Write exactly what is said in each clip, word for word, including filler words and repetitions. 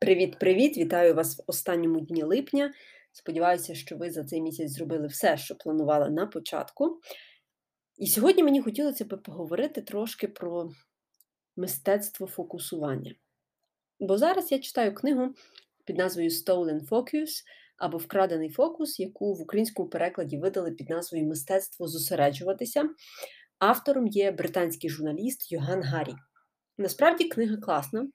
Привіт-привіт! Вітаю вас в останньому дні липня. Сподіваюся, що ви за цей місяць зробили все, що планували на початку. І сьогодні мені хотілося б поговорити трошки про мистецтво фокусування. Бо зараз я читаю книгу під назвою «Stolen Focus» або «Вкрадений фокус», яку в українському перекладі видали під назвою «Мистецтво зосереджуватися». Автором є британський журналіст Йоганн Гаррі. Насправді книга класна.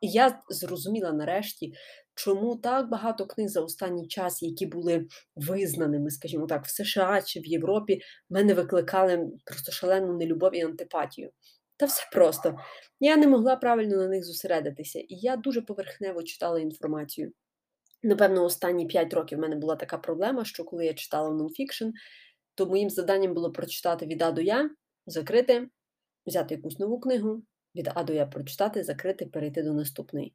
І я зрозуміла нарешті, чому так багато книг за останній час, які були визнаними, скажімо так, в США чи в Європі, мене викликали просто шалену нелюбов і антипатію. Та все просто. Я не могла правильно на них зосередитися, і я дуже поверхнево читала інформацію. Напевно, останні п'ять років в мене була така проблема, що коли я читала нонфікшн, то моїм завданням було прочитати від А до Я, закрити, взяти якусь нову книгу, від А до Я прочитати, закрити, перейти до наступної.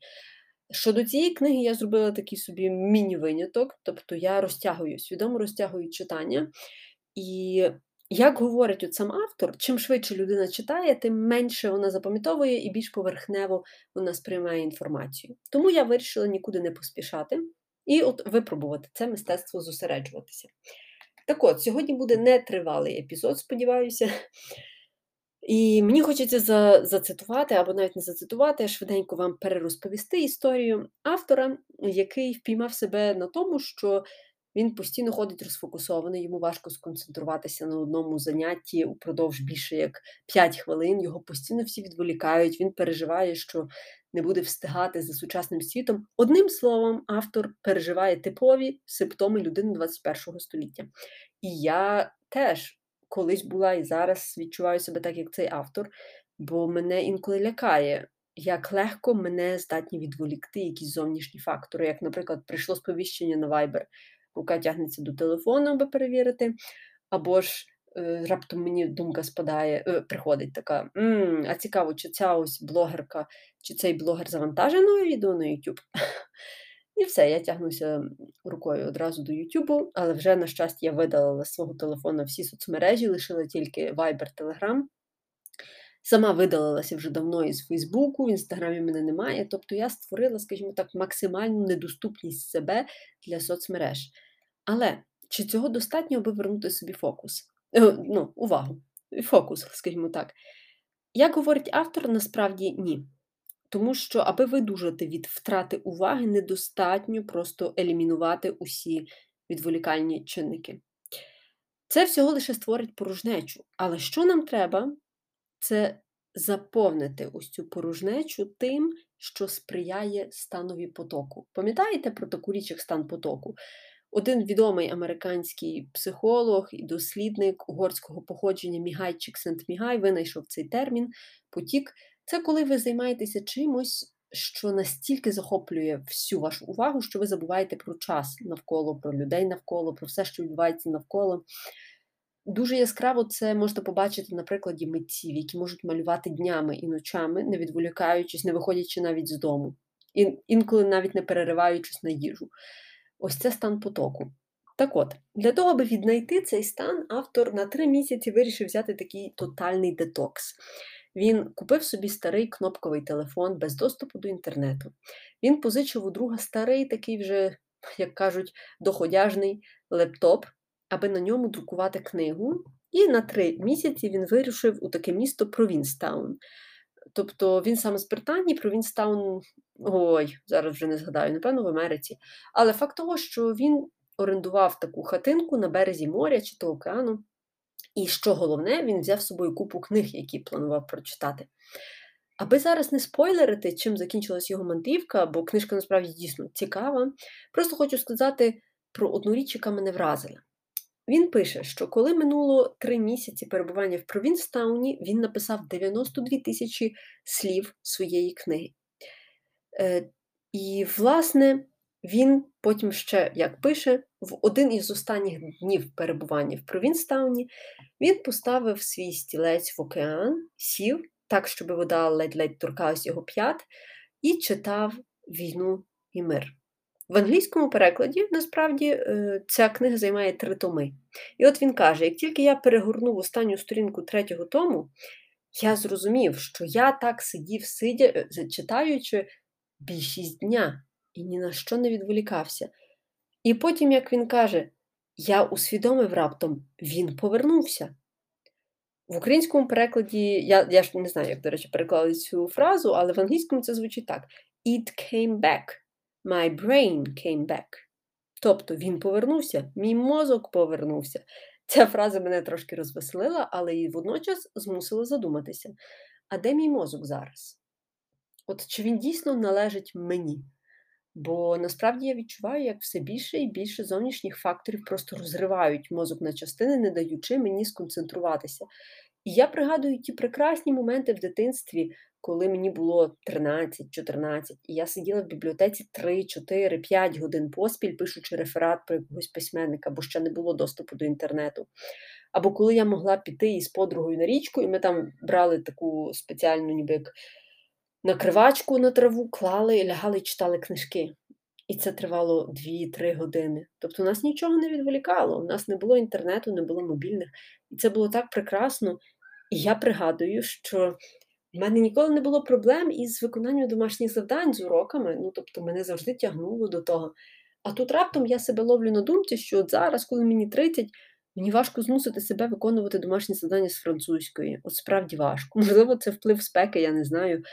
Щодо цієї книги я зробила такий собі міні-виняток, тобто я розтягую, свідомо розтягую читання. І як говорить от сам автор, чим швидше людина читає, тим менше вона запам'ятовує і більш поверхнево вона сприймає інформацію. Тому я вирішила нікуди не поспішати і от випробувати це мистецтво зосереджуватися. Так от, сьогодні буде нетривалий епізод, сподіваюся. І мені хочеться за, зацитувати, або навіть не зацитувати, а швиденько вам перерозповісти історію автора, який впіймав себе на тому, що він постійно ходить розфокусований, йому важко сконцентруватися на одному занятті упродовж більше як п'ять хвилин, його постійно всі відволікають, він переживає, що не буде встигати за сучасним світом. Одним словом, автор переживає типові симптоми людини двадцять першого століття. І я теж колись була і зараз відчуваю себе так, як цей автор, бо мене інколи лякає, як легко мене здатні відволікти якісь зовнішні фактори. Як, наприклад, прийшло сповіщення на Viber, рука тягнеться до телефону, аби перевірити, або ж е, раптом мені думка спадає, е, приходить така, М, а цікаво, чи ця ось блогерка, чи цей блогер завантажив нове відео на YouTube? І все, я тягнуся рукою одразу до Ютубу, але вже, на щастя, я видалила з свого телефону всі соцмережі, лишила тільки Viber, Telegram. Сама видалилася вже давно із Фейсбуку, в Інстаграмі мене немає. Тобто я створила, скажімо так, максимальну недоступність себе для соцмереж. Але чи цього достатньо, аби вернути собі фокус? Ну, увагу. Фокус, скажімо так. Як говорить автор, насправді ні. Тому що, аби видужати від втрати уваги, недостатньо просто елімінувати усі відволікальні чинники. Це всього лише створить порожнечу. Але що нам треба? Це заповнити ось цю порожнечу тим, що сприяє станові потоку. Пам'ятаєте про таку річ, як стан потоку? Один відомий американський психолог і дослідник угорського походження Мігай Чіксентмігай винайшов цей термін «потік». Це коли ви займаєтеся чимось, що настільки захоплює всю вашу увагу, що ви забуваєте про час навколо, про людей навколо, про все, що відбувається навколо. Дуже яскраво це можна побачити на прикладі митців, які можуть малювати днями і ночами, не відволікаючись, не виходячи навіть з дому. Інколи навіть не перериваючись на їжу. Ось це стан потоку. Так от, для того, аби віднайти цей стан, автор на три місяці вирішив взяти такий тотальний детокс. Він купив собі старий кнопковий телефон без доступу до інтернету. Він позичив у друга старий, такий вже, як кажуть, доходяжний лептоп, аби на ньому друкувати книгу. І на три місяці він вирушив у таке місто Провінстаун. Тобто він саме з Британії, Провінстаун, ой, зараз вже не згадаю, напевно, в Америці. Але факт того, що він орендував таку хатинку на березі моря чи то океану. І, що головне, він взяв з собою купу книг, які планував прочитати. Аби зараз не спойлерити, чим закінчилась його мандрівка, бо книжка насправді дійсно цікава, просто хочу сказати про одну річ, яка мене вразила. Він пише, що коли минуло три місяці перебування в Провінстауні, він написав дев'яносто дві тисячі слів своєї книги. І, власне, він потім ще, як пише, в один із останніх днів перебування в Провінстауні він поставив свій стілець в океан, сів, так, щоб вода ледь-ледь торкалась його п'ят, і читав «Війну і мир». В англійському перекладі, насправді, ця книга займає три томи. І от він каже, як тільки я перегорнув останню сторінку третього тому, я зрозумів, що я так сидів, сидя, читаючи, більшість дня і ні на що не відволікався. І потім, як він каже, я усвідомив раптом, він повернувся. В українському перекладі, я, я ж не знаю, як, до речі, переклали цю фразу, але в англійському це звучить так. It came back. My brain came back. Тобто, він повернувся, мій мозок повернувся. Ця фраза мене трошки розвеселила, але і водночас змусила задуматися. А де мій мозок зараз? От чи він дійсно належить мені? Бо насправді я відчуваю, як все більше і більше зовнішніх факторів просто розривають мозок на частини, не даючи мені сконцентруватися. І я пригадую ті прекрасні моменти в дитинстві, коли мені було тринадцять-чотирнадцять, і я сиділа в бібліотеці три, чотири, п'ять годин поспіль, пишучи реферат про якогось письменника, бо ще не було доступу до інтернету. Або коли я могла піти із подругою на річку, і ми там брали таку спеціальну ніби як накривачку на траву, клали і лягали і читали книжки. І це тривало дві-три години. Тобто нас нічого не відволікало, у нас не було інтернету, не було мобільних. І це було так прекрасно. І я пригадую, що в мене ніколи не було проблем із виконанням домашніх завдань, з уроками. Ну, тобто мене завжди тягнуло до того. А тут раптом я себе ловлю на думці, що от зараз, коли мені тридцять, мені важко змусити себе виконувати домашні завдання з французької. От справді важко. Можливо, це вплив спеки, я не знаю.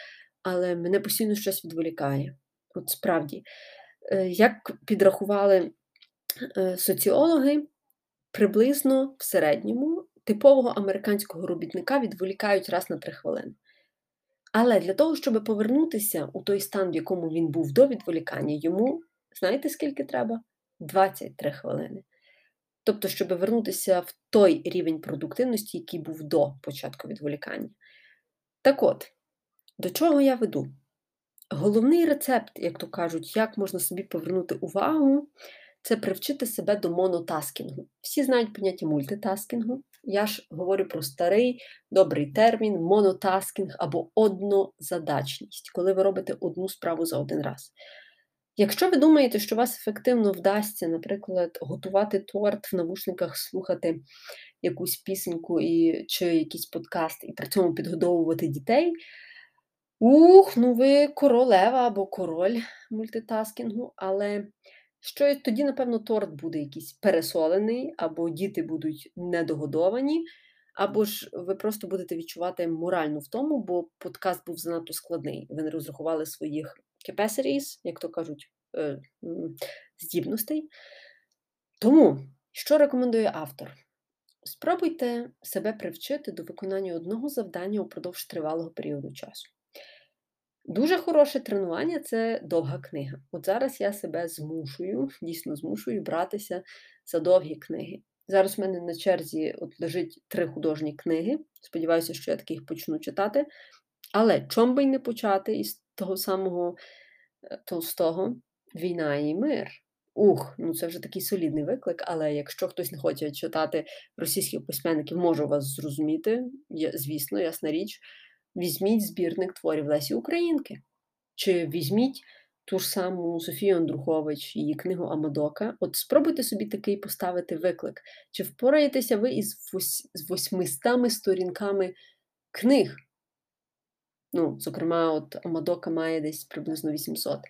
Але мене постійно щось відволікає. От справді. Як підрахували соціологи, приблизно в середньому типового американського робітника відволікають раз на три хвилини. Але для того, щоб повернутися у той стан, в якому він був до відволікання, йому, знаєте, скільки треба? двадцять три хвилини. Тобто, щоб вернутися в той рівень продуктивності, який був до початку відволікання. Так от, до чого я веду? Головний рецепт, як то кажуть, як можна собі повернути увагу, це привчити себе до монотаскінгу. Всі знають поняття мультитаскінгу. Я ж говорю про старий, добрий термін, монотаскінг або однозадачність, коли ви робите одну справу за один раз. Якщо ви думаєте, що вас ефективно вдасться, наприклад, готувати торт в навушниках, слухати якусь пісеньку і, чи якийсь подкаст і при цьому підгодовувати дітей, ух, ну ви королева або король мультитаскінгу, але що тоді, напевно, торт буде якийсь пересолений, або діти будуть недогодовані, або ж ви просто будете відчувати моральну втому, бо подкаст був занадто складний. Ви не розрахували своїх capacities, як то кажуть, здібностей. Тому, що рекомендує автор? Спробуйте себе привчити до виконання одного завдання упродовж тривалого періоду часу. Дуже хороше тренування – це довга книга. От зараз я себе змушую, дійсно змушую братися за довгі книги. Зараз в мене на черзі от лежить три художні книги. Сподіваюся, що я таки їх почну читати. Але чом би й не почати із того самого Толстого «Війна і мир». Ух, ну це вже такий солідний виклик, але якщо хтось не хоче читати російських письменників, можу вас зрозуміти, звісно, ясна річ. Візьміть збірник творів Лесі Українки. Чи візьміть ту ж саму Софію Андрухович, її книгу «Амадока». От спробуйте собі такий поставити виклик. Чи впораєтеся ви із восьмистами сторінками книг? Ну, зокрема, от «Амадока» має десь приблизно вісімсот.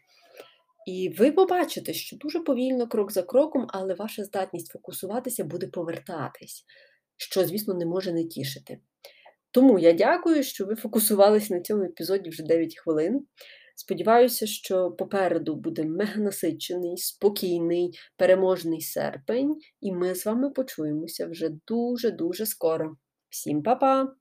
І ви побачите, що дуже повільно, крок за кроком, але ваша здатність фокусуватися буде повертатись, що, звісно, не може не тішити. Тому я дякую, що ви фокусувалися на цьому епізоді вже дев'ять хвилин. Сподіваюся, що попереду буде меганасичений, спокійний, переможний серпень. І ми з вами почуємося вже дуже-дуже скоро. Всім па-па!